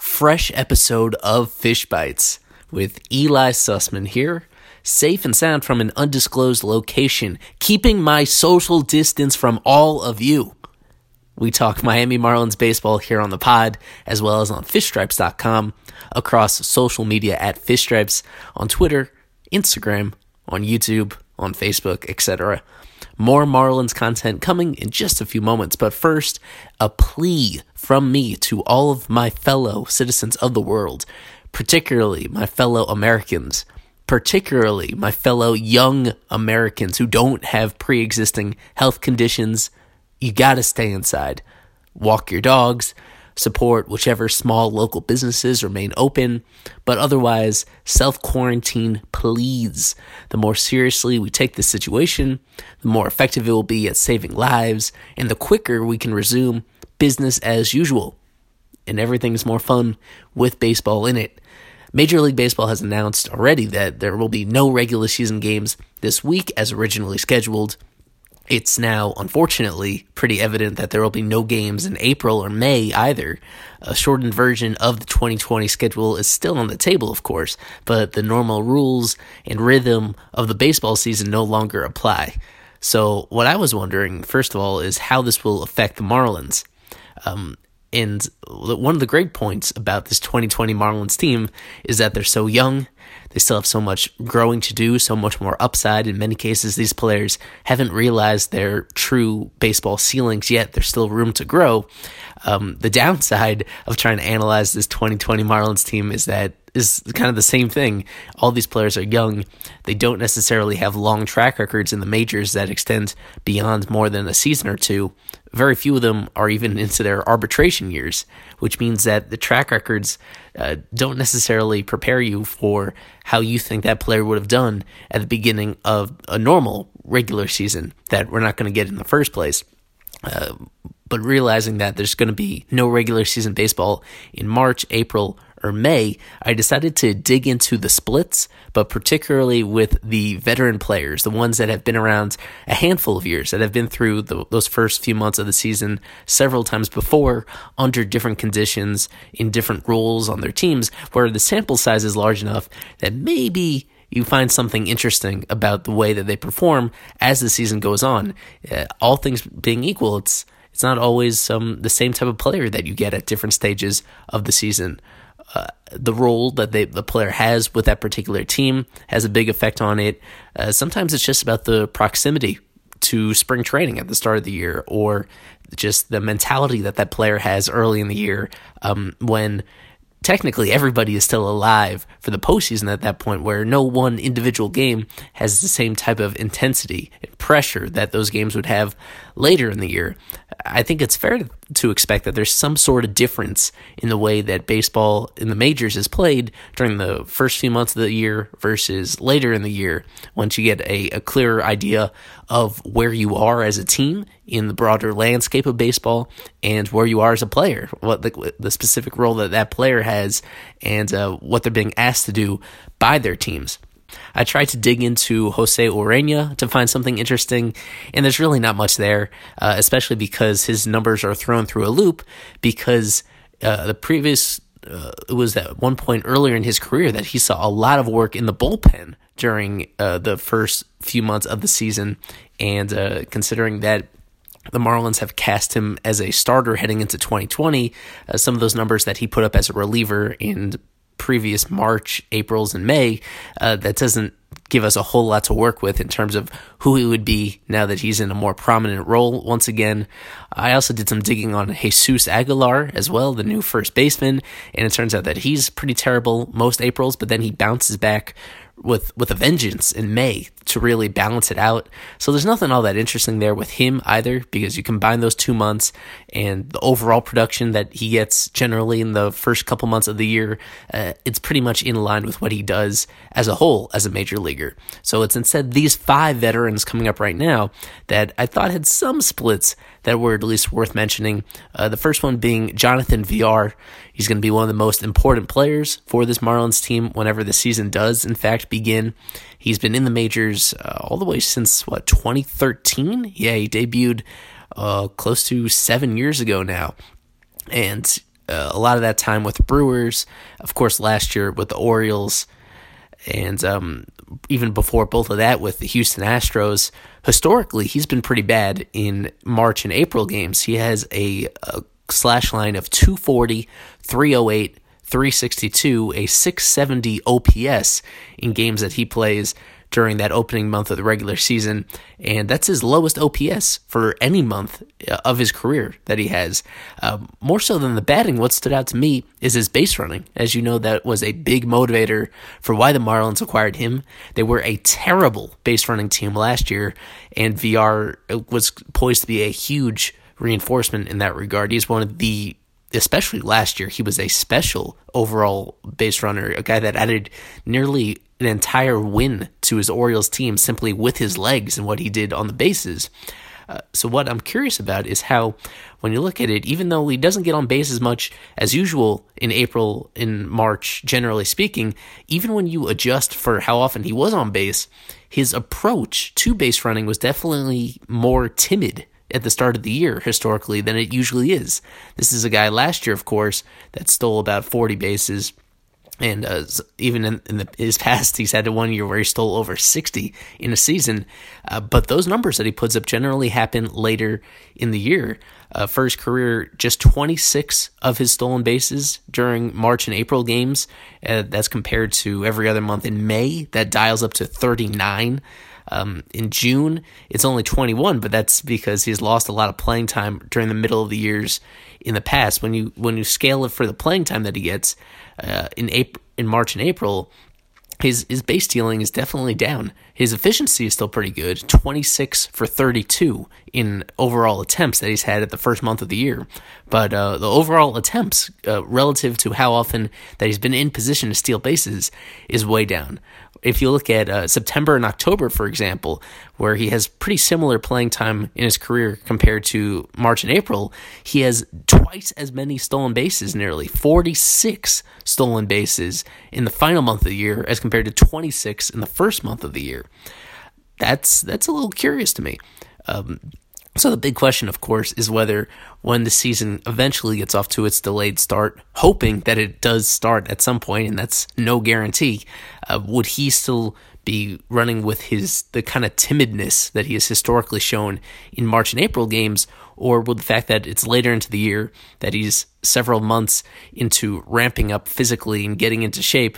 Fresh episode of Fish Bites with Eli Sussman here, safe and sound from an undisclosed location, keeping my social distance from all of you. We talk Miami Marlins baseball here on the pod, as well as on fishstripes.com, across social media at fishstripes, on Twitter, Instagram, on YouTube, on Facebook, etc. More Marlins content coming in just a few moments, but first, a plea from me to all of my fellow citizens of the world, particularly my fellow Americans, particularly my fellow young Americans who don't have pre-existing health conditions. You gotta stay inside. Walk your dogs, support whichever small local businesses remain open, but otherwise, self-quarantine, please. The more seriously we take this situation, the more effective it will be at saving lives, and the quicker we can resume business as usual. And everything's more fun with baseball in it. Major League Baseball has announced already that there will be no regular season games this week as originally scheduled. It's now, unfortunately, pretty evident that there will be no games in April or May either. A shortened version of the 2020 schedule is still on the table, of course, but the normal rules and rhythm of the baseball season no longer apply. So what I was wondering, first of all, is how this will affect the Marlins. And one of the great points about this 2020 Marlins team is that they're so young. They still have so much growing to do, so much more upside. In many cases, these players haven't realized their true baseball ceilings yet. There's still room to grow. The downside of trying to analyze this 2020 Marlins team is that is kind of the same thing. All these players are young. They don't necessarily have long track records in the majors that extend beyond more than a season or two. Very few of them are even into their arbitration years, which means that the track records don't necessarily prepare you for how you think that player would have done at the beginning of a normal regular season that we're not going to get in the first place. But realizing that there's going to be no regular season baseball in March, April, or May, I decided to dig into the splits, but particularly with the veteran players, the ones that have been around a handful of years, that have been through those first few months of the season several times before under different conditions, in different roles on their teams, where the sample size is large enough that maybe you find something interesting about the way that they perform as the season goes on. All things being equal, it's not always the same type of player that you get at different stages of the season. The role that the player has with that particular team has a big effect on it. Sometimes it's just about the proximity to spring training at the start of the year, or just the mentality that that player has early in the year when technically everybody is still alive for the postseason at that point, where no one individual game has the same type of intensity and pressure that those games would have later in the year. I think it's fair to expect that there's some sort of difference in the way that baseball in the majors is played during the first few months of the year versus later in the year, once you get a clearer idea of where you are as a team in the broader landscape of baseball and where you are as a player, what the specific role that that player has, and what they're being asked to do by their teams. I tried to dig into Jose Ureña to find something interesting, and there's really not much there, especially because his numbers are thrown through a loop, because it was at one point earlier in his career that he saw a lot of work in the bullpen during the first few months of the season, and considering that the Marlins have cast him as a starter heading into 2020, some of those numbers that he put up as a reliever in previous March, Aprils, and May, that doesn't give us a whole lot to work with in terms of who he would be now that he's in a more prominent role. Once again, I also did some digging on Jesus Aguilar as well, the new first baseman, and it turns out that he's pretty terrible most Aprils, but then he bounces back with a vengeance in May to really balance it out. So there's nothing all that interesting there with him either, because you combine those 2 months and the overall production that he gets generally in the first couple months of the year, it's pretty much in line with what he does as a whole as a major leaguer. So it's instead these five veterans coming up right now that I thought had some splits that were at least worth mentioning. The first one being Jonathan Villar. He's going to be one of the most important players for this Marlins team whenever the season does, in fact, begin. He's been in the majors all the way since, 2013? Yeah, he debuted close to 7 years ago now. And a lot of that time with Brewers, of course, last year with the Orioles, and even before both of that with the Houston Astros. Historically, he's been pretty bad in March and April games. He has a slash line of 240, 308, 362, a 670 OPS in games that he plays during that opening month of the regular season, and that's his lowest OPS for any month of his career that he has. More so than the batting, what stood out to me is his base running. As you know, that was a big motivator for why the Marlins acquired him. They were a terrible base running team last year, and VR was poised to be a huge reinforcement in that regard. He's one of the especially last year, he was a special overall base runner, a guy that added nearly an entire win to his Orioles team simply with his legs and what he did on the bases. So what I'm curious about is how, when you look at it, even though he doesn't get on base as much as usual in April, in March, generally speaking, even when you adjust for how often he was on base, his approach to base running was definitely more timid at the start of the year historically than it usually is. This is a guy last year, of course, that stole about 40 bases. And even in his past, he's had 1 year where he stole over 60 in a season. But those numbers that he puts up generally happen later in the year. For his career, just 26 of his stolen bases during March and April games. That's compared to every other month in May. That dials up to 39. In June, it's only 21, but that's because he's lost a lot of playing time during the middle of the years in the past. When you scale it for the playing time that he gets in March and April, his base stealing is definitely down. His efficiency is still pretty good, 26 for 32 in overall attempts that he's had at the first month of the year. But the overall attempts relative to how often that he's been in position to steal bases is way down. If you look at September and October, for example, where he has pretty similar playing time in his career compared to March and April, he has twice as many stolen bases, nearly 46 stolen bases in the final month of the year as compared to 26 in the first month of the year. That's a little curious to me. So the big question, of course, is whether when the season eventually gets off to its delayed start, hoping that it does start at some point, and that's no guarantee, would he still be running with the kind of timidness that he has historically shown in March and April games, or would the fact that it's later into the year, that he's several months into ramping up physically and getting into shape,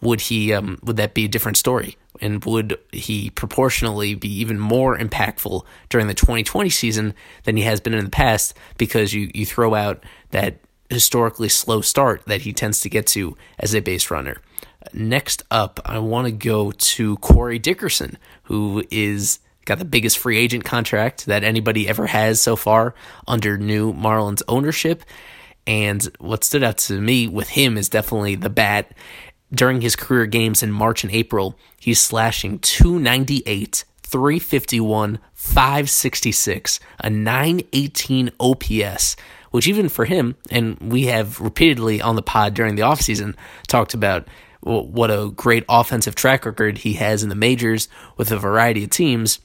would that be a different story? And would he proportionally be even more impactful during the 2020 season than he has been in the past, because you throw out that historically slow start that he tends to get to as a base runner? Next up, I want to go to Corey Dickerson, who is got the biggest free agent contract that anybody ever has so far under new Marlins ownership. And what stood out to me with him is definitely the bat. During his career games in March and April, he's slashing 298, 351, 566, a 918 OPS, which even for him, and we have repeatedly on the pod during the offseason talked about what a great offensive track record he has in the majors with a variety of teams,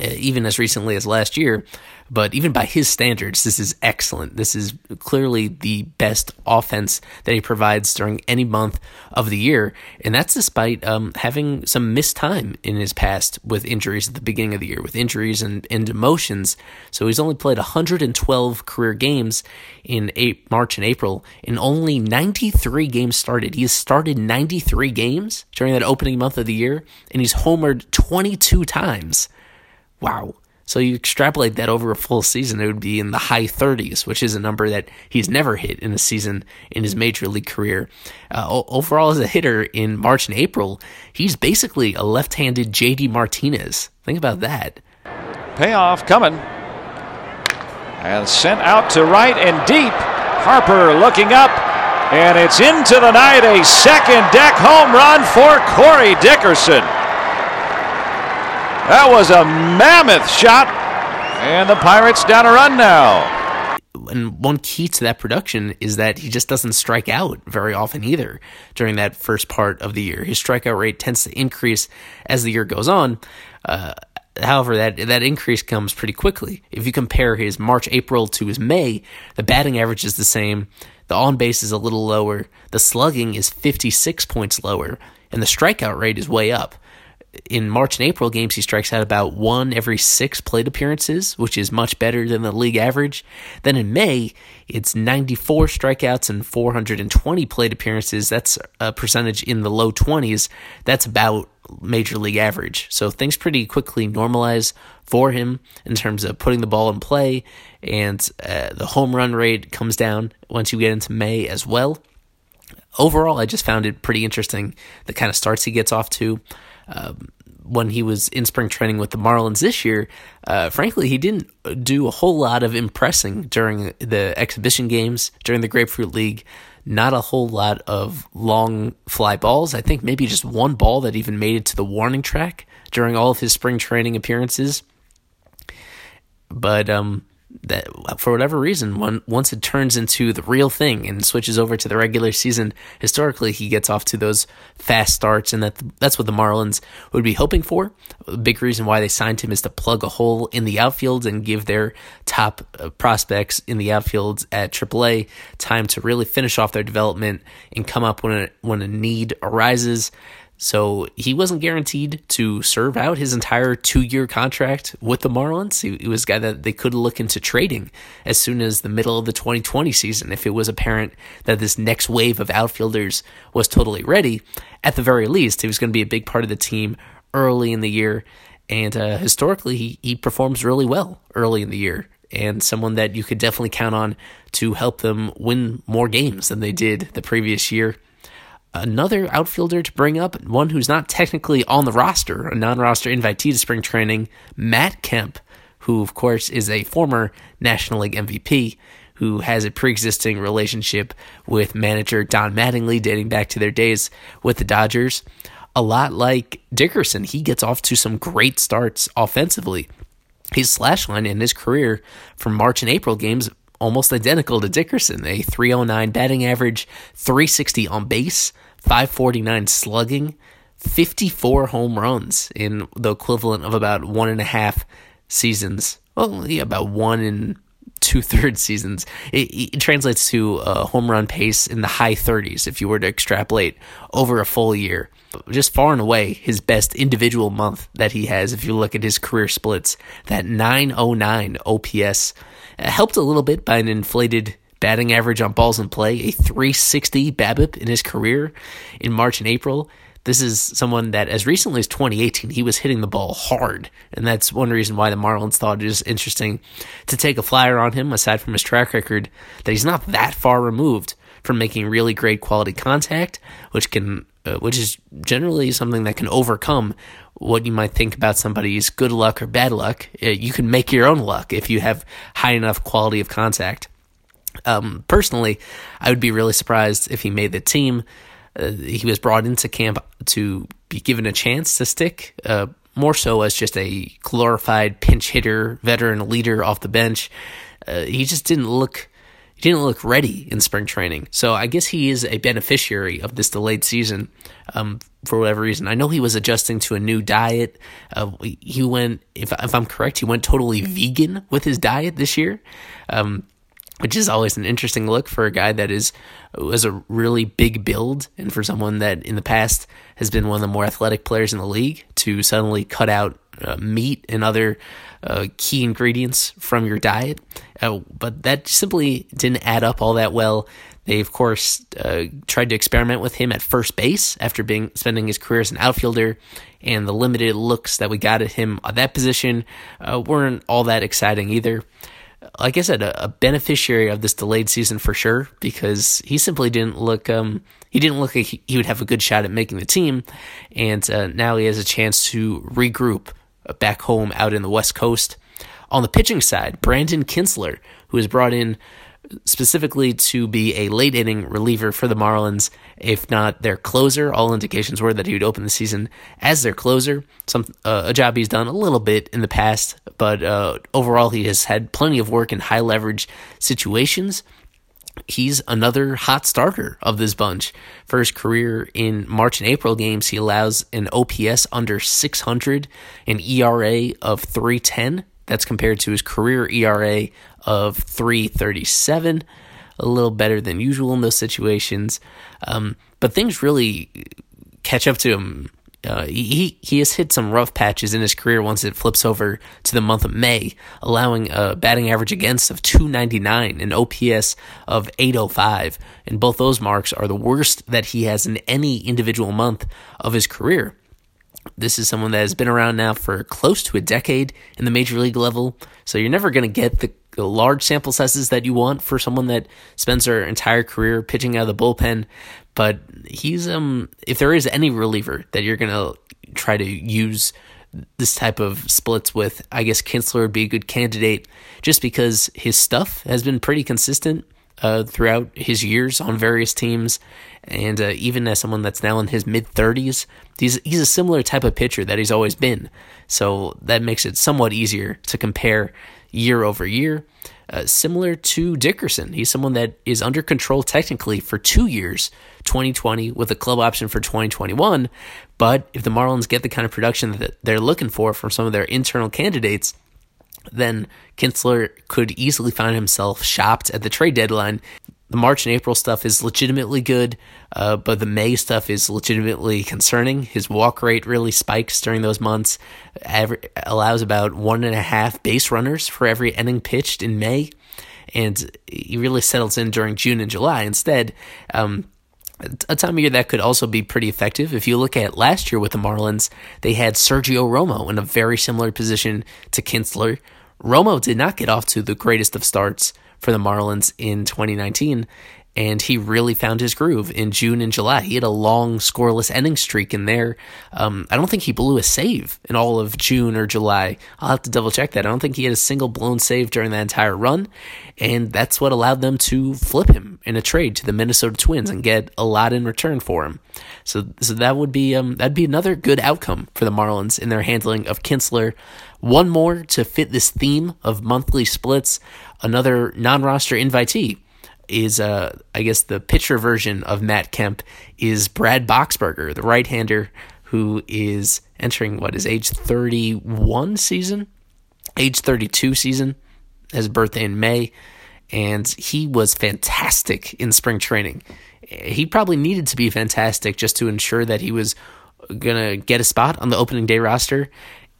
even as recently as last year. But even by his standards, this is excellent. This is clearly the best offense that he provides during any month of the year. And that's despite having some missed time in his past with injuries at the beginning of the year, with injuries and demotions. So he's only played 112 career games in March and April, and only 93 games started. He has started 93 games during that opening month of the year, and he's homered 22 times. Wow. So you extrapolate that over a full season, it would be in the high 30s, which is a number that he's never hit in a season in his major league career. Overall, as a hitter in March and April, he's basically a left-handed J.D. Martinez. Think about that. Payoff coming. And sent out to right and deep. Harper looking up. And it's into the night, a second-deck home run for Corey Dickerson. That was a mammoth shot, and the Pirates down a run now. And one key to that production is that he just doesn't strike out very often either during that first part of the year. His strikeout rate tends to increase as the year goes on. However, that increase comes pretty quickly. If you compare his March, April to his May, the batting average is the same. The on-base is a little lower. The slugging is 56 points lower, and the strikeout rate is way up. In March and April games, he strikes out about 1 every 6 plate appearances, which is much better than the league average. Then in May, it's 94 strikeouts and 420 plate appearances. That's a percentage in the low 20s. That's about major league average. So things pretty quickly normalize for him in terms of putting the ball in play, and the home run rate comes down once you get into May as well. Overall, I just found it pretty interesting, the kind of starts he gets off to. When he was in spring training with the Marlins this year, frankly, he didn't do a whole lot of impressing during the exhibition games, during the Grapefruit League. Not a whole lot of long fly balls. I think maybe just one ball that even made it to the warning track during all of his spring training appearances. But that, for whatever reason, once it turns into the real thing and switches over to the regular season, historically he gets off to those fast starts, and that's what the Marlins would be hoping for. A big reason why they signed him is to plug a hole in the outfield and give their top prospects in the outfield at AAA time to really finish off their development and come up when a need arises. So he wasn't guaranteed to serve out his entire 2-year contract with the Marlins. He was a guy that they could look into trading as soon as the middle of the 2020 season if it was apparent that this next wave of outfielders was totally ready. At the very least, he was going to be a big part of the team early in the year, and historically he performs really well early in the year, and someone that you could definitely count on to help them win more games than they did the previous year. Another outfielder to bring up, one who's not technically on the roster, a non-roster invitee to spring training, Matt Kemp, who, of course, is a former National League MVP who has a pre-existing relationship with manager Don Mattingly dating back to their days with the Dodgers. A lot like Dickerson, he gets off to some great starts offensively. His slash line in his career from March and April games almost identical to Dickerson, a 309 batting average, 360 on base, 549 slugging, 54 home runs in the equivalent of about 1.5 seasons. Well, yeah, about 1 2/3 seasons. It translates to a home run pace in the high 30s if you were to extrapolate over a full year. Just far and away his best individual month that he has. If you look at his career splits, that 909 OPS, helped a little bit by an inflated batting average on balls in play, a 360 BABIP in his career in March and April. This is someone that as recently as 2018, he was hitting the ball hard, and that's one reason why the Marlins thought it was interesting to take a flyer on him, aside from his track record, that he's not that far removed from making really great quality contact, which is generally something that can overcome what you might think about somebody's good luck or bad luck. You can make your own luck if you have high enough quality of contact. Personally, I would be really surprised if he made the team. He was brought into camp to be given a chance to stick, more so as just a glorified pinch hitter, veteran leader off the bench. He just didn't look didn't look ready in spring training. So I guess he is a beneficiary of this delayed season for whatever reason. I know he was adjusting to a new diet. He went, if I'm correct, he went totally vegan with his diet this year, which is always an interesting look for a guy that was a really big build, and for someone that in the past has been one of the more athletic players in the league to suddenly cut out meat and other key ingredients from your diet. But that simply didn't add up all that well. They, of course, tried to experiment with him at first base after spending his career as an outfielder, and the limited looks that we got at him at that position weren't all that exciting either. Like I said, a beneficiary of this delayed season for sure, because he simply didn't look like he would have a good shot at making the team, and now he has a chance to regroup back home out in the West Coast. On the pitching side, Brandon Kintzler, who was brought in specifically to be a late-inning reliever for the Marlins, if not their closer. All indications were that he would open the season as their closer, a job he's done a little bit in the past, but overall he has had plenty of work in high-leverage situations. He's another hot starter of this bunch. For his career in March and April games, he allows an OPS under 600, an ERA of 3.10. That's compared to his career ERA of 3.37, a little better than usual in those situations. But things really catch up to him. He has hit some rough patches in his career once it flips over to the month of May, allowing a batting average against of 299, an OPS of 805. And both those marks are the worst that he has in any individual month of his career. This is someone that has been around now for close to a decade in the major league level, so you're never going to get the large sample sizes that you want for someone that spends their entire career pitching out of the bullpen. But he's if there is any reliever that you're going to try to use this type of splits with, I guess Kintzler would be a good candidate, just because his stuff has been pretty consistent throughout his years on various teams, and even as someone that's now in his mid-30s, he's a similar type of pitcher that he's always been, so that makes it somewhat easier to compare year over year. Similar to Dickerson, he's someone that is under control technically for 2 years, 2020 with a club option for 2021, but if the Marlins get the kind of production that they're looking for from some of their internal candidates, then Kintzler could easily find himself shopped at the trade deadline. The March and April stuff is legitimately good, but the May stuff is legitimately concerning. His walk rate really spikes during those months, allows about 1.5 base runners for every inning pitched in May, and he really settles in during June and July instead. A time of year that could also be pretty effective. If you look at last year with the Marlins, they had Sergio Romo in a very similar position to Kintzler. Romo did not get off to the greatest of starts for the Marlins in 2019, and he really found his groove in June and July. He had a long scoreless inning streak in there. I don't think he blew a save in all of June or July. I'll have to double check that. I don't think he had a single blown save during that entire run, and that's what allowed them to flip him in a trade to the Minnesota Twins and get a lot in return for him. So that would be that'd be another good outcome for the Marlins in their handling of Kintzler. One more to fit this theme of monthly splits. Another non-roster invitee is, I guess, the pitcher version of Matt Kemp is Brad Boxberger, the right-hander who is entering his age 31 season? Age 32 season, his birthday in May, and he was fantastic in spring training. He probably needed to be fantastic just to ensure that he was going to get a spot on the opening day roster.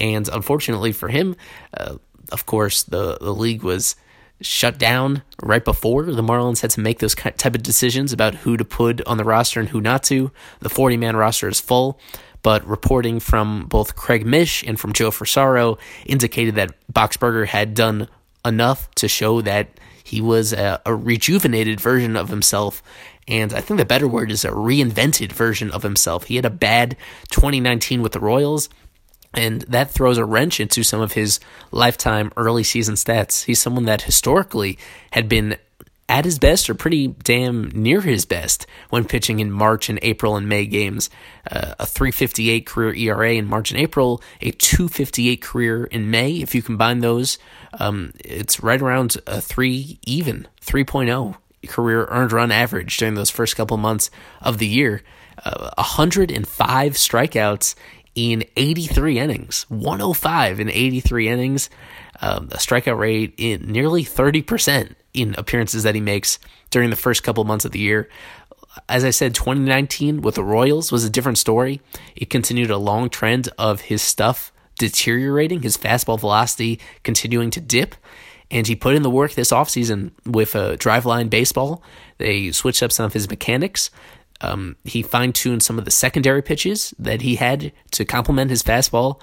And unfortunately for him, of course, the league was shut down right before the Marlins had to make those type of decisions about who to put on the roster and who not to. The 40-man roster is full, but reporting from both Craig Mish and from Joe Fusaro indicated that Boxberger had done enough to show that he was a rejuvenated version of himself, and I think the better word is a reinvented version of himself. He had a bad 2019 with the Royals, and that throws a wrench into some of his lifetime early season stats. He's someone that historically had been at his best or pretty damn near his best when pitching in March and April and May games. A 3.58 career ERA in March and April, a 2.58 career in May. If you combine those, it's right around a 3.0 career earned run average during those first couple months of the year. 105 strikeouts in 83 innings, 105 in 83 innings, a strikeout rate in nearly 30% in appearances that he makes during the first couple months of the year. As I said, 2019 with the Royals was a different story. It continued a long trend of his stuff deteriorating, his fastball velocity continuing to dip, and he put in the work this offseason with driveline baseball. They switched up some of his mechanics. He fine-tuned some of the secondary pitches that he had to complement his fastball.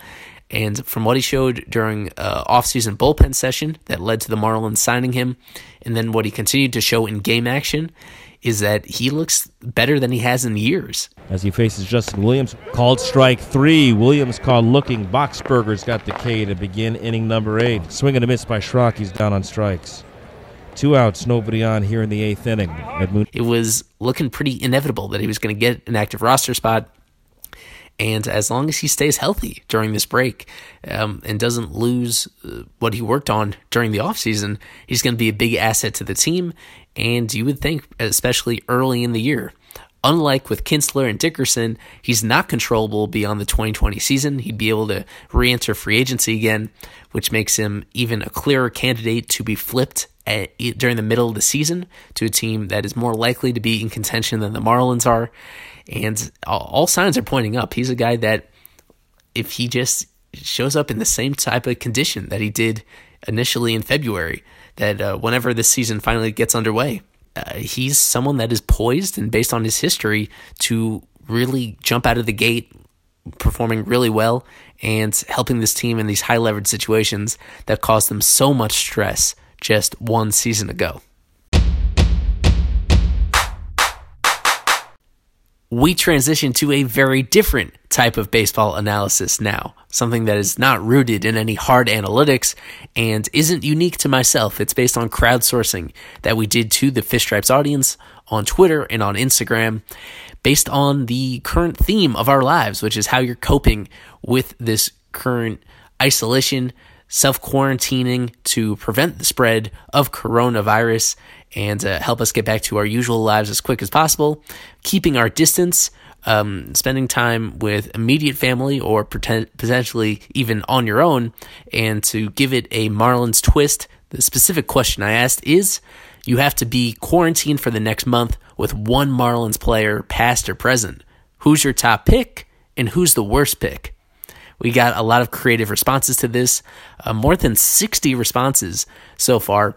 And from what he showed during off-season bullpen session that led to the Marlins signing him, and then what he continued to show in game action, is that he looks better than he has in years. As he faces Justin Williams, called strike three. Williams called looking. Boxberger's got the K to begin inning number 8. Swing and a miss by Schrock. He's down on strikes. 2 outs, nobody on here in the 8th inning. It was looking pretty inevitable that he was going to get an active roster spot. And as long as he stays healthy during this break and doesn't lose what he worked on during the offseason, he's going to be a big asset to the team. And you would think, especially early in the year. Unlike with Kinsler and Dickerson, he's not controllable beyond the 2020 season. He'd be able to re-enter free agency again, which makes him even a clearer candidate to be flipped during the middle of the season to a team that is more likely to be in contention than the Marlins are. And all signs are pointing up. He's a guy that if he just shows up in the same type of condition that he did initially in February, that whenever this season finally gets underway, he's someone that is poised and based on his history to really jump out of the gate performing really well and helping this team in these high leverage situations that caused them so much stress just one season ago. We transition to a very different type of baseball analysis now, something that is not rooted in any hard analytics and isn't unique to myself. It's based on crowdsourcing that we did to the Fish Stripes audience on Twitter and on Instagram based on the current theme of our lives, which is how you're coping with this current isolation, self-quarantining to prevent the spread of coronavirus and help us get back to our usual lives as quick as possible, keeping our distance, spending time with immediate family or potentially even on your own. And to give it a Marlins twist, the specific question I asked is, you have to be quarantined for the next month with one Marlins player, past or present. Who's your top pick and who's the worst pick? We got a lot of creative responses to this, more than 60 responses so far,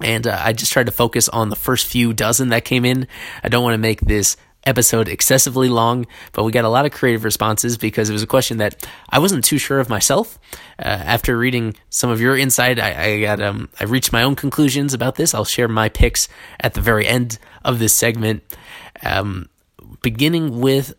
and I just tried to focus on the first few dozen that came in. I don't want to make this episode excessively long, but we got a lot of creative responses because it was a question that I wasn't too sure of myself. After reading some of your insight, I reached my own conclusions about this. I'll share my picks at the very end of this segment, beginning with,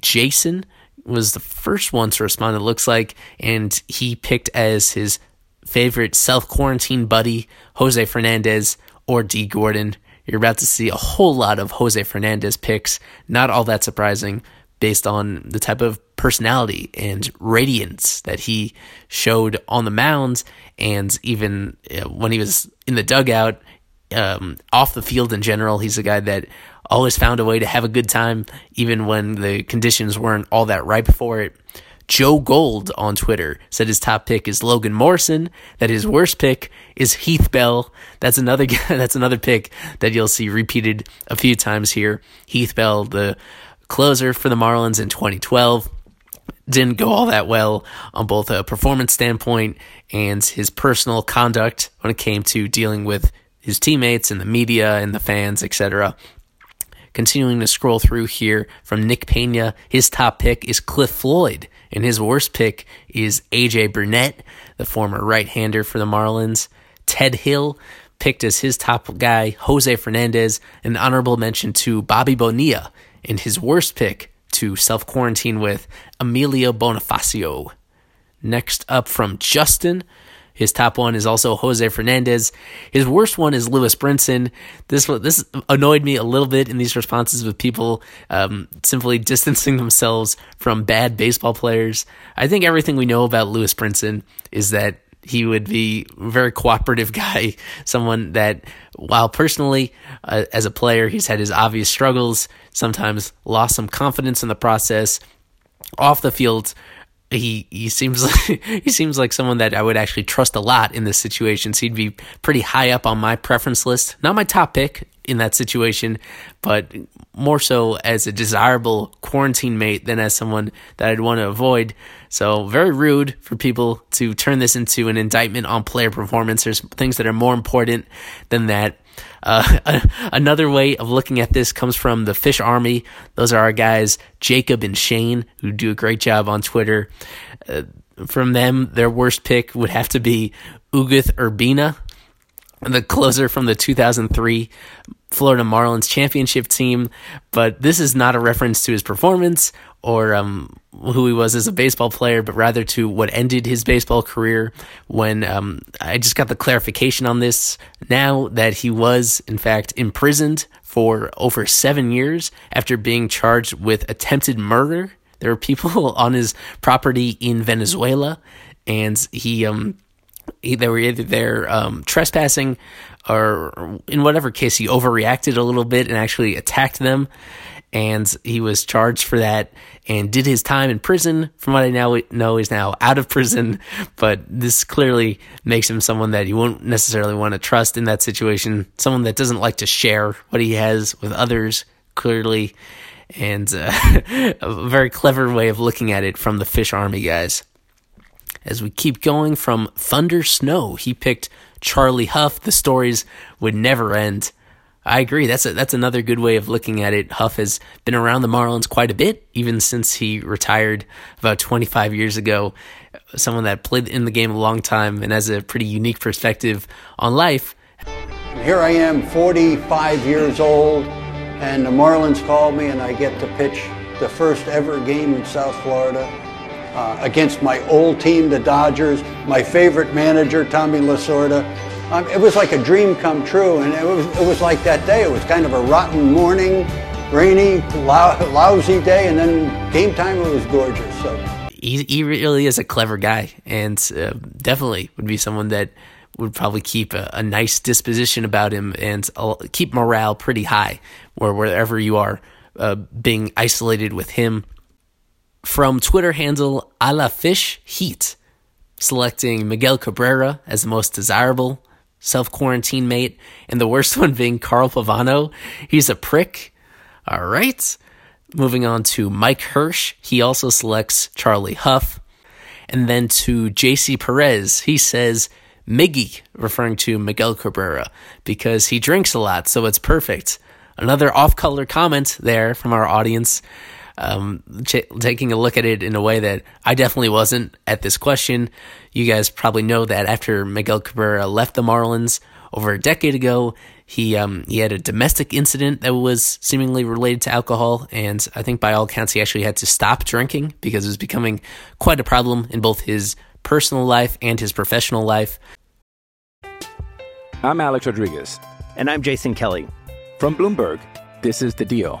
Jason was the first one to respond, it looks like, and he picked as his favorite self-quarantine buddy, Jose Fernandez or D. Gordon. You're about to see a whole lot of Jose Fernandez picks, not all that surprising, based on the type of personality and radiance that he showed on the mound, and even when he was in the dugout, off the field in general. He's a guy that always found a way to have a good time, even when the conditions weren't all that ripe for it. Joe Gold on Twitter said his top pick is Logan Morrison, that his worst pick is Heath Bell. That's another pick that you'll see repeated a few times here. Heath Bell, the closer for the Marlins in 2012, didn't go all that well on both a performance standpoint and his personal conduct when it came to dealing with his teammates and the media and the fans, etc. Continuing to scroll through here from Nick Pena, his top pick is Cliff Floyd, and his worst pick is A.J. Burnett, the former right-hander for the Marlins. Ted Hill picked as his top guy Jose Fernandez, an honorable mention to Bobby Bonilla, and his worst pick to self-quarantine with Emilio Bonifacio. Next up from Justin, His top one is also Jose Fernandez. His worst one is Lewis Brinson. This annoyed me a little bit in these responses with people simply distancing themselves from bad baseball players. I think everything we know about Lewis Brinson is that he would be a very cooperative guy, someone that, while personally, as a player, he's had his obvious struggles, sometimes lost some confidence in the process. Off the field, he seems like someone that I would actually trust a lot in this situation. So he'd be pretty high up on my preference list. Not my top pick in that situation, but more so as a desirable quarantine mate than as someone that I'd want to avoid. So very rude for people to turn this into an indictment on player performance. There's things that are more important than that. Another way of looking at this comes from the Fish Army. Those are our guys, Jacob and Shane, who do a great job on Twitter. From them, their worst pick would have to be Ugueth Urbina, the closer from the 2003 Florida Marlins championship team. But this is not a reference to his performance or who he was as a baseball player, but rather to what ended his baseball career when I just got the clarification on this now that he was, in fact, imprisoned for over 7 years after being charged with attempted murder. There were people on his property in Venezuela, and they were either there trespassing or, in whatever case, he overreacted a little bit and actually attacked them. And he was charged for that and did his time in prison. From what I now know, he's now out of prison. But this clearly makes him someone that you won't necessarily want to trust in that situation, someone that doesn't like to share what he has with others, clearly. And a very clever way of looking at it from the Fish Army guys. As we keep going from Thunder Snow, he picked Charlie Hough. The stories would never end. I agree. That's another good way of looking at it. Hough has been around the Marlins quite a bit, even since he retired about 25 years ago. Someone that played in the game a long time and has a pretty unique perspective on life. Here I am, 45 years old, and the Marlins called me, and I get to pitch the first ever game in South Florida against my old team, the Dodgers, my favorite manager, Tommy Lasorda. It was like a dream come true, and it was like that day. It was kind of a rotten morning, rainy, lousy day, and then game time, it was gorgeous. So he really is a clever guy, and definitely would be someone that would probably keep a nice disposition about him and keep morale pretty high wherever you are being isolated with him. From Twitter handle a la Fish, Heat, selecting Miguel Cabrera as the most desirable self-quarantine mate, and the worst one being Carl Pavano. He's a prick. All right. Moving on to Mike Hirsch. He also selects Charlie Hough. And then to JC Perez, he says Miggy, referring to Miguel Cabrera, because he drinks a lot, so it's perfect. Another off-color comment there from our audience, taking a look at it in a way that I definitely wasn't at this question. You guys probably know that after Miguel Cabrera left the Marlins over a decade ago, he had a domestic incident that was seemingly related to alcohol, and I think by all accounts he actually had to stop drinking because it was becoming quite a problem in both his personal life and his professional life. I'm Alex Rodriguez. And I'm Jason Kelly. From Bloomberg, this is The Deal.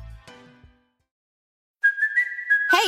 Hey,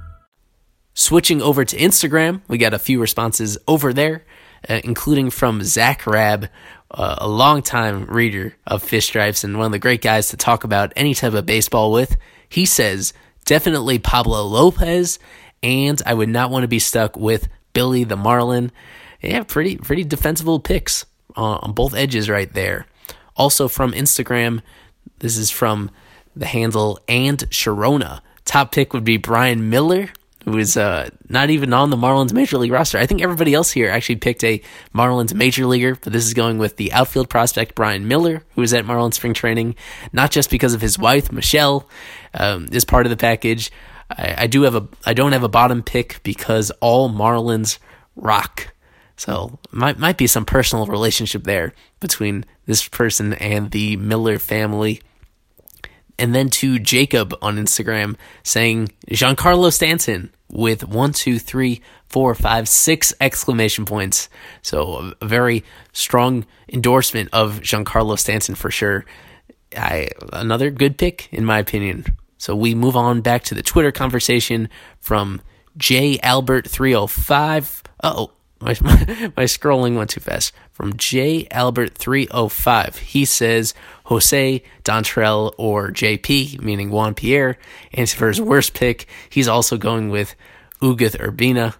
Switching over to Instagram, we got a few responses over there, including from Zach Rabb, a longtime reader of Fish Stripes and one of the great guys to talk about any type of baseball with. He says, definitely Pablo Lopez, and I would not want to be stuck with Billy the Marlin. Yeah, pretty defensible picks on both edges right there. Also from Instagram, this is from the handle and Sharona. Top pick would be Brian Miller, who is not even on the Marlins Major League roster. I think everybody else here actually picked a Marlins Major Leaguer, but this is going with the outfield prospect Brian Miller, who is at Marlins Spring Training, not just because of his wife, Michelle, is part of the package. I don't have a bottom pick because all Marlins rock. So might be some personal relationship there between this person and the Miller family. And then to Jacob on Instagram saying, Giancarlo Stanton with 1, 2, 3, 4, 5, 6 exclamation points. So a very strong endorsement of Giancarlo Stanton for sure. Another good pick in my opinion. So we move on back to the Twitter conversation from JAlbert305. Uh-oh. My scrolling went too fast. From JAlbert305, he says Jose, Dontrell, or JP, meaning Juan Pierre, and for his worst pick, he's also going with Ugueth Urbina.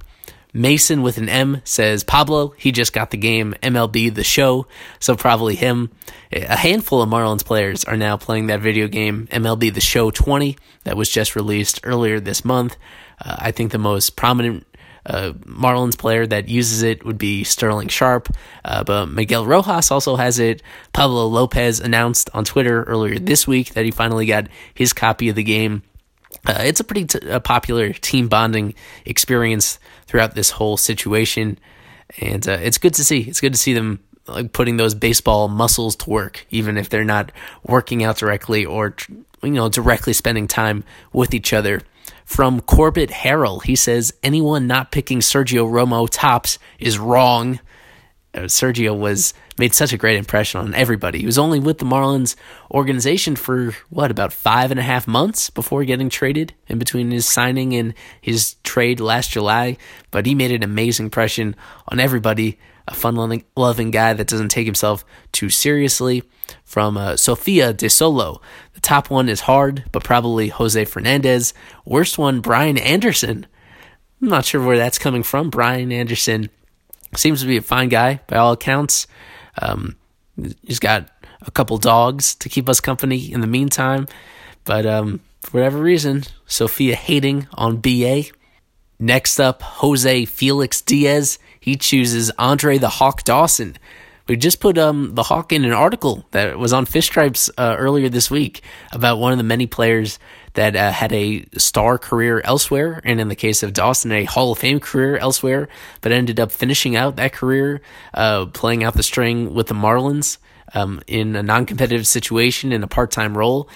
Mason with an M says Pablo, he just got the game, MLB The Show, so probably him. A handful of Marlins players are now playing that video game, MLB The Show 20, that was just released earlier this month. I think the most prominent Marlins player that uses it would be Sterling Sharp, but Miguel Rojas also has it. Pablo Lopez announced on Twitter earlier this week that he finally got his copy of the game. It's a pretty popular team bonding experience throughout this whole situation, and it's good to see. It's good to see them putting those baseball muscles to work, even if they're not working out directly or directly spending time with each other. From Corbett Harrell, he says, anyone not picking Sergio Romo tops is wrong. Sergio made such a great impression on everybody. He was only with the Marlins organization for, about 5.5 months before getting traded, in between his signing and his trade last July. But he made an amazing impression on everybody, a fun-loving guy that doesn't take himself too seriously. From Sofia De Solo, the top one is hard, but probably Jose Fernandez. Worst one, Brian Anderson. I'm not sure where that's coming from. Brian Anderson seems to be a fine guy by all accounts. He's got a couple dogs to keep us company in the meantime. But for whatever reason, Sofia hating on BA. Next up, Jose Felix Diaz. He chooses Andre the Hawk Dawson. We just put the Hawk in an article that was on Fish Stripes earlier this week about one of the many players that had a star career elsewhere, and in the case of Dawson, a Hall of Fame career elsewhere, but ended up finishing out that career, playing out the string with the Marlins in a non-competitive situation in a part-time role,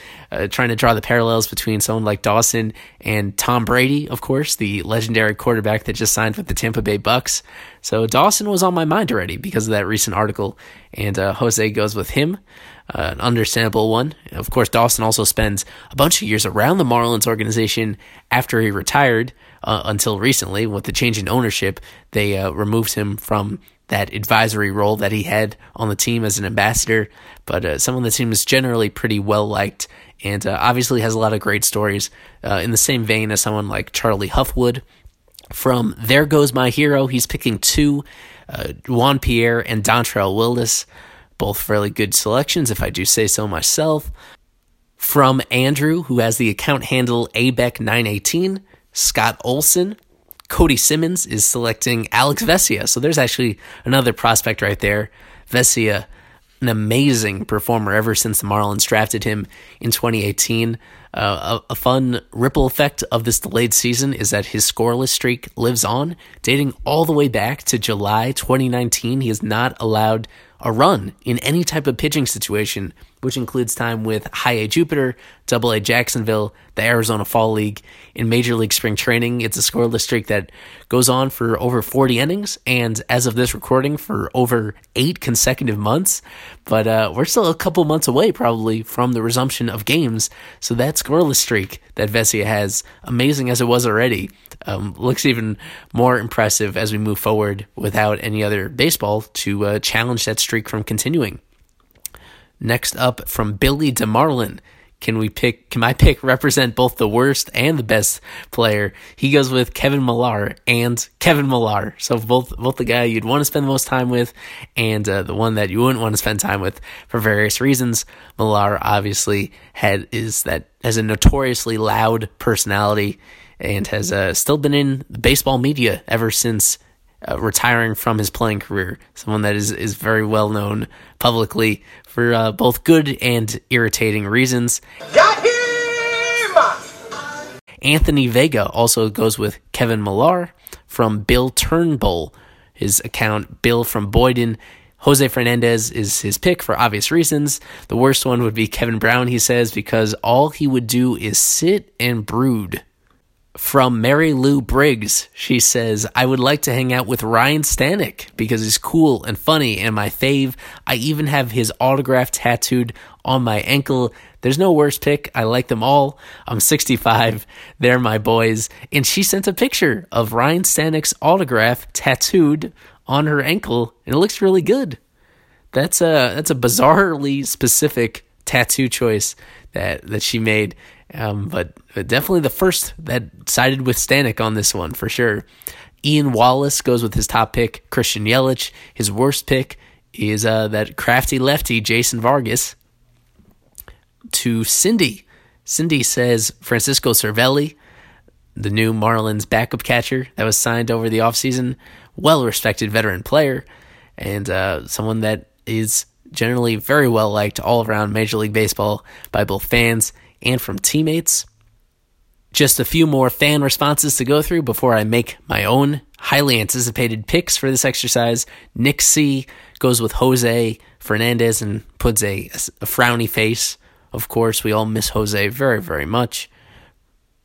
trying to draw the parallels between someone like Dawson and Tom Brady, of course, the legendary quarterback that just signed with the Tampa Bay Bucks. So Dawson was on my mind already because of that recent article, and Jose goes with him, an understandable one. Of course, Dawson also spends a bunch of years around the Marlins organization after he retired until recently. With the change in ownership, they removed him from that advisory role that he had on the team as an ambassador, but someone that seems generally pretty well-liked and obviously has a lot of great stories in the same vein as someone like Charlie Hough would. From There Goes My Hero, he's picking two, Juan Pierre and Dontrell Willis, both fairly good selections if I do say so myself. From Andrew, who has the account handle ABEC918, Scott Olson, Cody Simmons is selecting Alex Vesia. So there's actually another prospect right there. Vesia, an amazing performer ever since the Marlins drafted him in 2018. A fun ripple effect of this delayed season is that his scoreless streak lives on, dating all the way back to July 2019. He is not allowed a run in any type of pitching situation, which includes time with High A Jupiter, Double A Jacksonville, the Arizona Fall League, in Major League Spring Training. It's a scoreless streak that goes on for over 40 innings, and as of this recording, for over 8 consecutive months. But we're still a couple months away, probably, from the resumption of games. So that scoreless streak that Vesia has, amazing as it was already, looks even more impressive as we move forward without any other baseball to challenge that streak from continuing. Next up, from Billy DeMarlin, Can my pick represent both the worst and the best player? He goes with Kevin Millar. So both the guy you'd want to spend the most time with and the one that you wouldn't want to spend time with for various reasons. Millar obviously has a notoriously loud personality and has still been in the baseball media ever since retiring from his playing career. Someone that is very well known publicly for both good and irritating reasons. Got him! Anthony Vega also goes with Kevin Millar from Bill Turnbull, his account Bill from Boyden. Jose Fernandez is his pick for obvious reasons. The worst one would be Kevin Brown, he says, because all he would do is sit and brood. From Mary Lou Briggs, she says, I would like to hang out with Ryan Stanek because he's cool and funny and my fave. I even have his autograph tattooed on my ankle. There's no worse pick. I like them all. I'm 65. They're my boys. And she sent a picture of Ryan Stanek's autograph tattooed on her ankle, and it looks really good. That's a bizarrely specific tattoo choice that she made. But definitely the first that sided with Stanek on this one for sure. Ian Wallace goes with his top pick, Christian Yelich. His worst pick is that crafty lefty, Jason Vargas. To Cindy. Cindy says Francisco Cervelli, the new Marlins backup catcher that was signed over the offseason. Well-respected veteran player and someone that is generally very well liked all around Major League Baseball by both fans and from teammates. Just a few more fan responses to go through before I make my own highly anticipated picks for this exercise. Nick C goes with Jose Fernandez and puts a frowny face. Of course, we all miss Jose very, very much.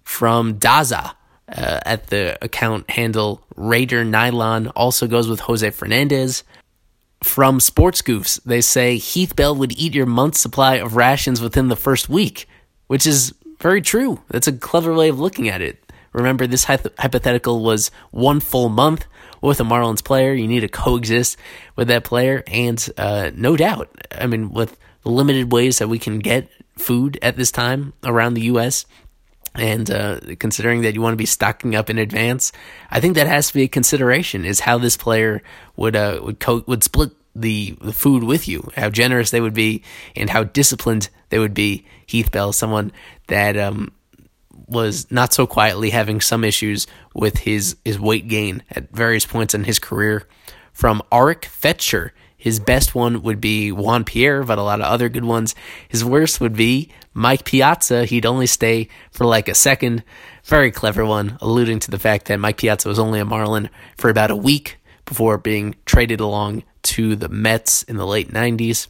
From Daza at the account handle Raider Nylon also goes with Jose Fernandez. From Sports Goofs, they say Heath Bell would eat your month's supply of rations within the first week, which is very true. That's a clever way of looking at it. Remember, this hypothetical was one full month with a Marlins player. You need to coexist with that player. And no doubt, I mean, with the limited ways that we can get food at this time around the U.S., and considering that you want to be stocking up in advance, I think that has to be a consideration, is how this player would split the food with you, how generous they would be, and how disciplined they would be. Heath Bell, someone that was not so quietly having some issues with his weight gain at various points in his career. From Arik Fetcher, his best one would be Juan Pierre, but a lot of other good ones. His worst would be Mike Piazza. He'd only stay for like a second. Very clever one, alluding to the fact that Mike Piazza was only a Marlin for about a week before being traded along to the Mets in the late 90s.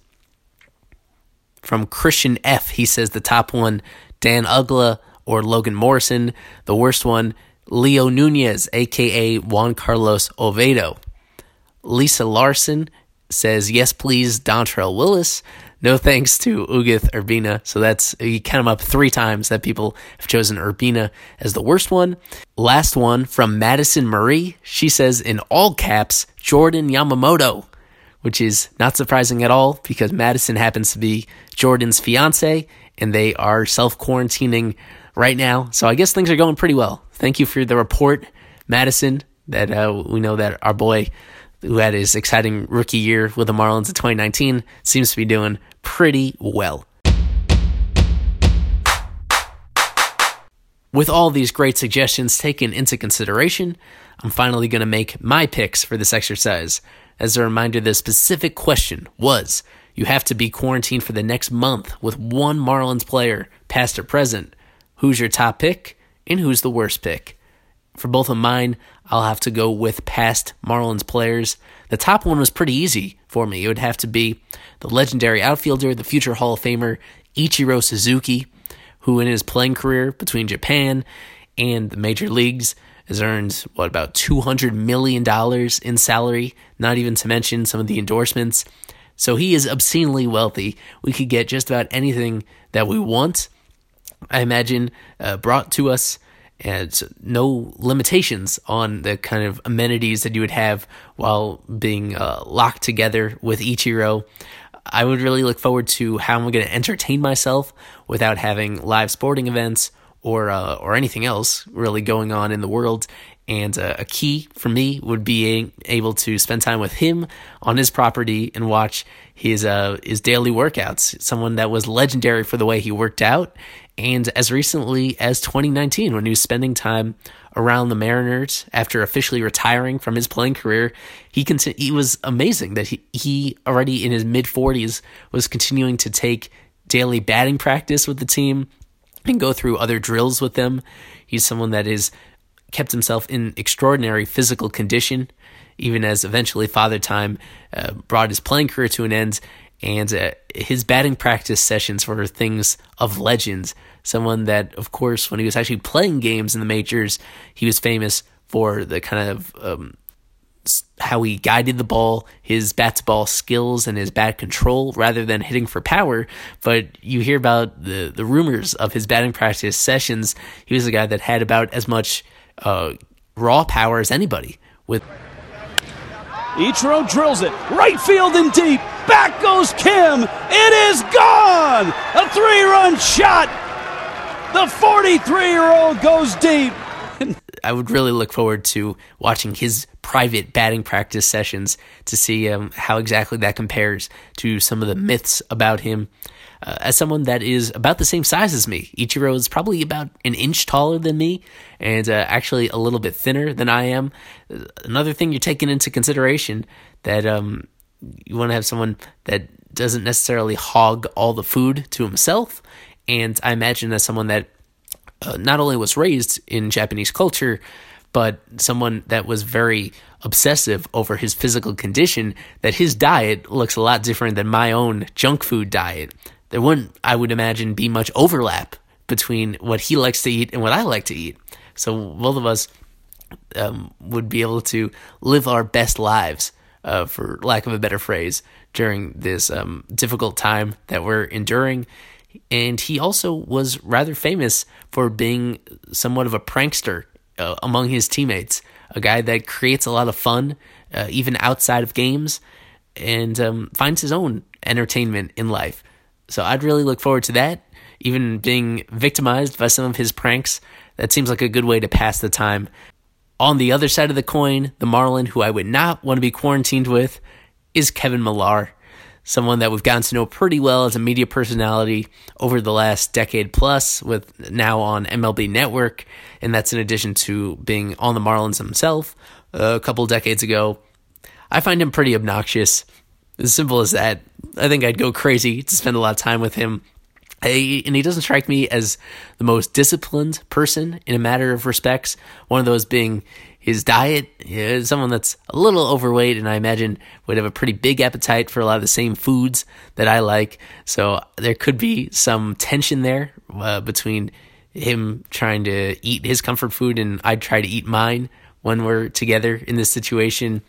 From Christian F, he says the top one, Dan Ugla or Logan Morrison. The worst one, Leo Nunez, a.k.a. Juan Carlos Oviedo. Lisa Larson says, yes, please, Dontrell Willis. No thanks to Ugueth Urbina. So that's, you count them up three times that people have chosen Urbina as the worst one. Last one from Madison Marie. She says, in all caps, Jordan Yamamoto, which is not surprising at all because Madison happens to be Jordan's fiance and they are self-quarantining right now. So I guess things are going pretty well. Thank you for the report, Madison, that we know that our boy who had his exciting rookie year with the Marlins in 2019 seems to be doing pretty well. With all these great suggestions taken into consideration, I'm finally going to make my picks for this exercise. As a reminder, the specific question was, you have to be quarantined for the next month with one Marlins player, past or present. Who's your top pick and who's the worst pick? For both of mine, I'll have to go with past Marlins players. The top one was pretty easy for me. It would have to be the legendary outfielder, the future Hall of Famer, Ichiro Suzuki, who in his playing career between Japan and the major leagues has earned, about $200 million in salary, not even to mention some of the endorsements. So he is obscenely wealthy. We could get just about anything that we want, I imagine, brought to us, and no limitations on the kind of amenities that you would have while being locked together with Ichiro. I would really look forward to how I'm going to entertain myself without having live sporting events or anything else really going on in the world. And a key for me would be able to spend time with him on his property and watch his daily workouts. Someone that was legendary for the way he worked out. And as recently as 2019, when he was spending time around the Mariners after officially retiring from his playing career, he was amazing that he already in his mid-40s was continuing to take daily batting practice with the team and go through other drills with them. He's someone that is kept himself in extraordinary physical condition, even as eventually Father Time brought his playing career to an end, and his batting practice sessions were things of legends. Someone that, of course, when he was actually playing games in the majors, he was famous for the kind of how he guided the ball, his bat-to-ball skills, and his bat control rather than hitting for power. But you hear about the rumors of his batting practice sessions. He was a guy that had about as much raw power as anybody. With Ichiro drills it right field and deep. Back goes Kim. It is gone. A three-run shot. The 43-year-old goes deep. I would really look forward to watching his private batting practice sessions to see how exactly that compares to some of the myths about him. As someone that is about the same size as me, Ichiro is probably about an inch taller than me and actually a little bit thinner than I am. Another thing you're taking into consideration that you want to have someone that doesn't necessarily hog all the food to himself. And I imagine as someone that not only was raised in Japanese culture, but someone that was very obsessive over his physical condition, that his diet looks a lot different than my own junk food diet. There wouldn't, I would imagine, be much overlap between what he likes to eat and what I like to eat. So both of us would be able to live our best lives, for lack of a better phrase, during this difficult time that we're enduring. And he also was rather famous for being somewhat of a prankster among his teammates, a guy that creates a lot of fun, even outside of games, and finds his own entertainment in life. So I'd really look forward to that. Even being victimized by some of his pranks, that seems like a good way to pass the time. On the other side of the coin, the Marlin who I would not want to be quarantined with is Kevin Millar, someone that we've gotten to know pretty well as a media personality over the last decade plus, with now on MLB Network, and that's in addition to being on the Marlins himself a couple decades ago. I find him pretty obnoxious. As simple as that. I think I'd go crazy to spend a lot of time with him. And he doesn't strike me as the most disciplined person in a matter of respects, one of those being his diet. He's someone that's a little overweight and I imagine would have a pretty big appetite for a lot of the same foods that I like. So there could be some tension there between him trying to eat his comfort food and I try to eat mine when we're together in this situation.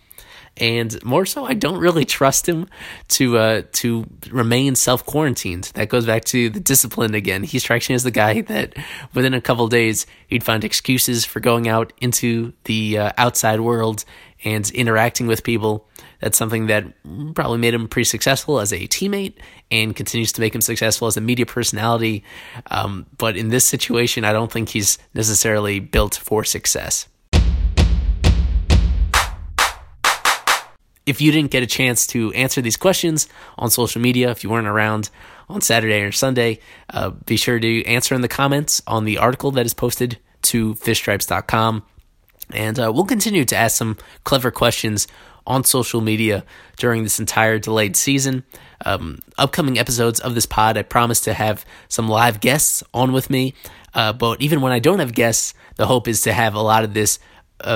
And more so, I don't really trust him to remain self-quarantined. That goes back to the discipline again. He strikes me as the guy that within a couple of days, he'd find excuses for going out into the outside world and interacting with people. That's something that probably made him pretty successful as a teammate and continues to make him successful as a media personality. But in this situation, I don't think he's necessarily built for success. If you didn't get a chance to answer these questions on social media, if you weren't around on Saturday or Sunday, be sure to answer in the comments on the article that is posted to fishstripes.com. And we'll continue to ask some clever questions on social media during this entire delayed season. Upcoming episodes of this pod, I promise to have some live guests on with me. But even when I don't have guests, the hope is to have a lot of this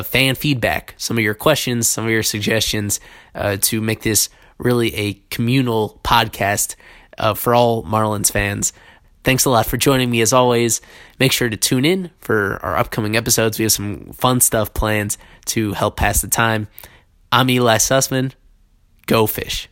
fan feedback, some of your questions, some of your suggestions, to make this really a communal podcast for all Marlins fans. Thanks a lot for joining me as always. Make sure to tune in for our upcoming episodes. We have some fun stuff planned to help pass the time. I'm Eli Sussman. Go Fish.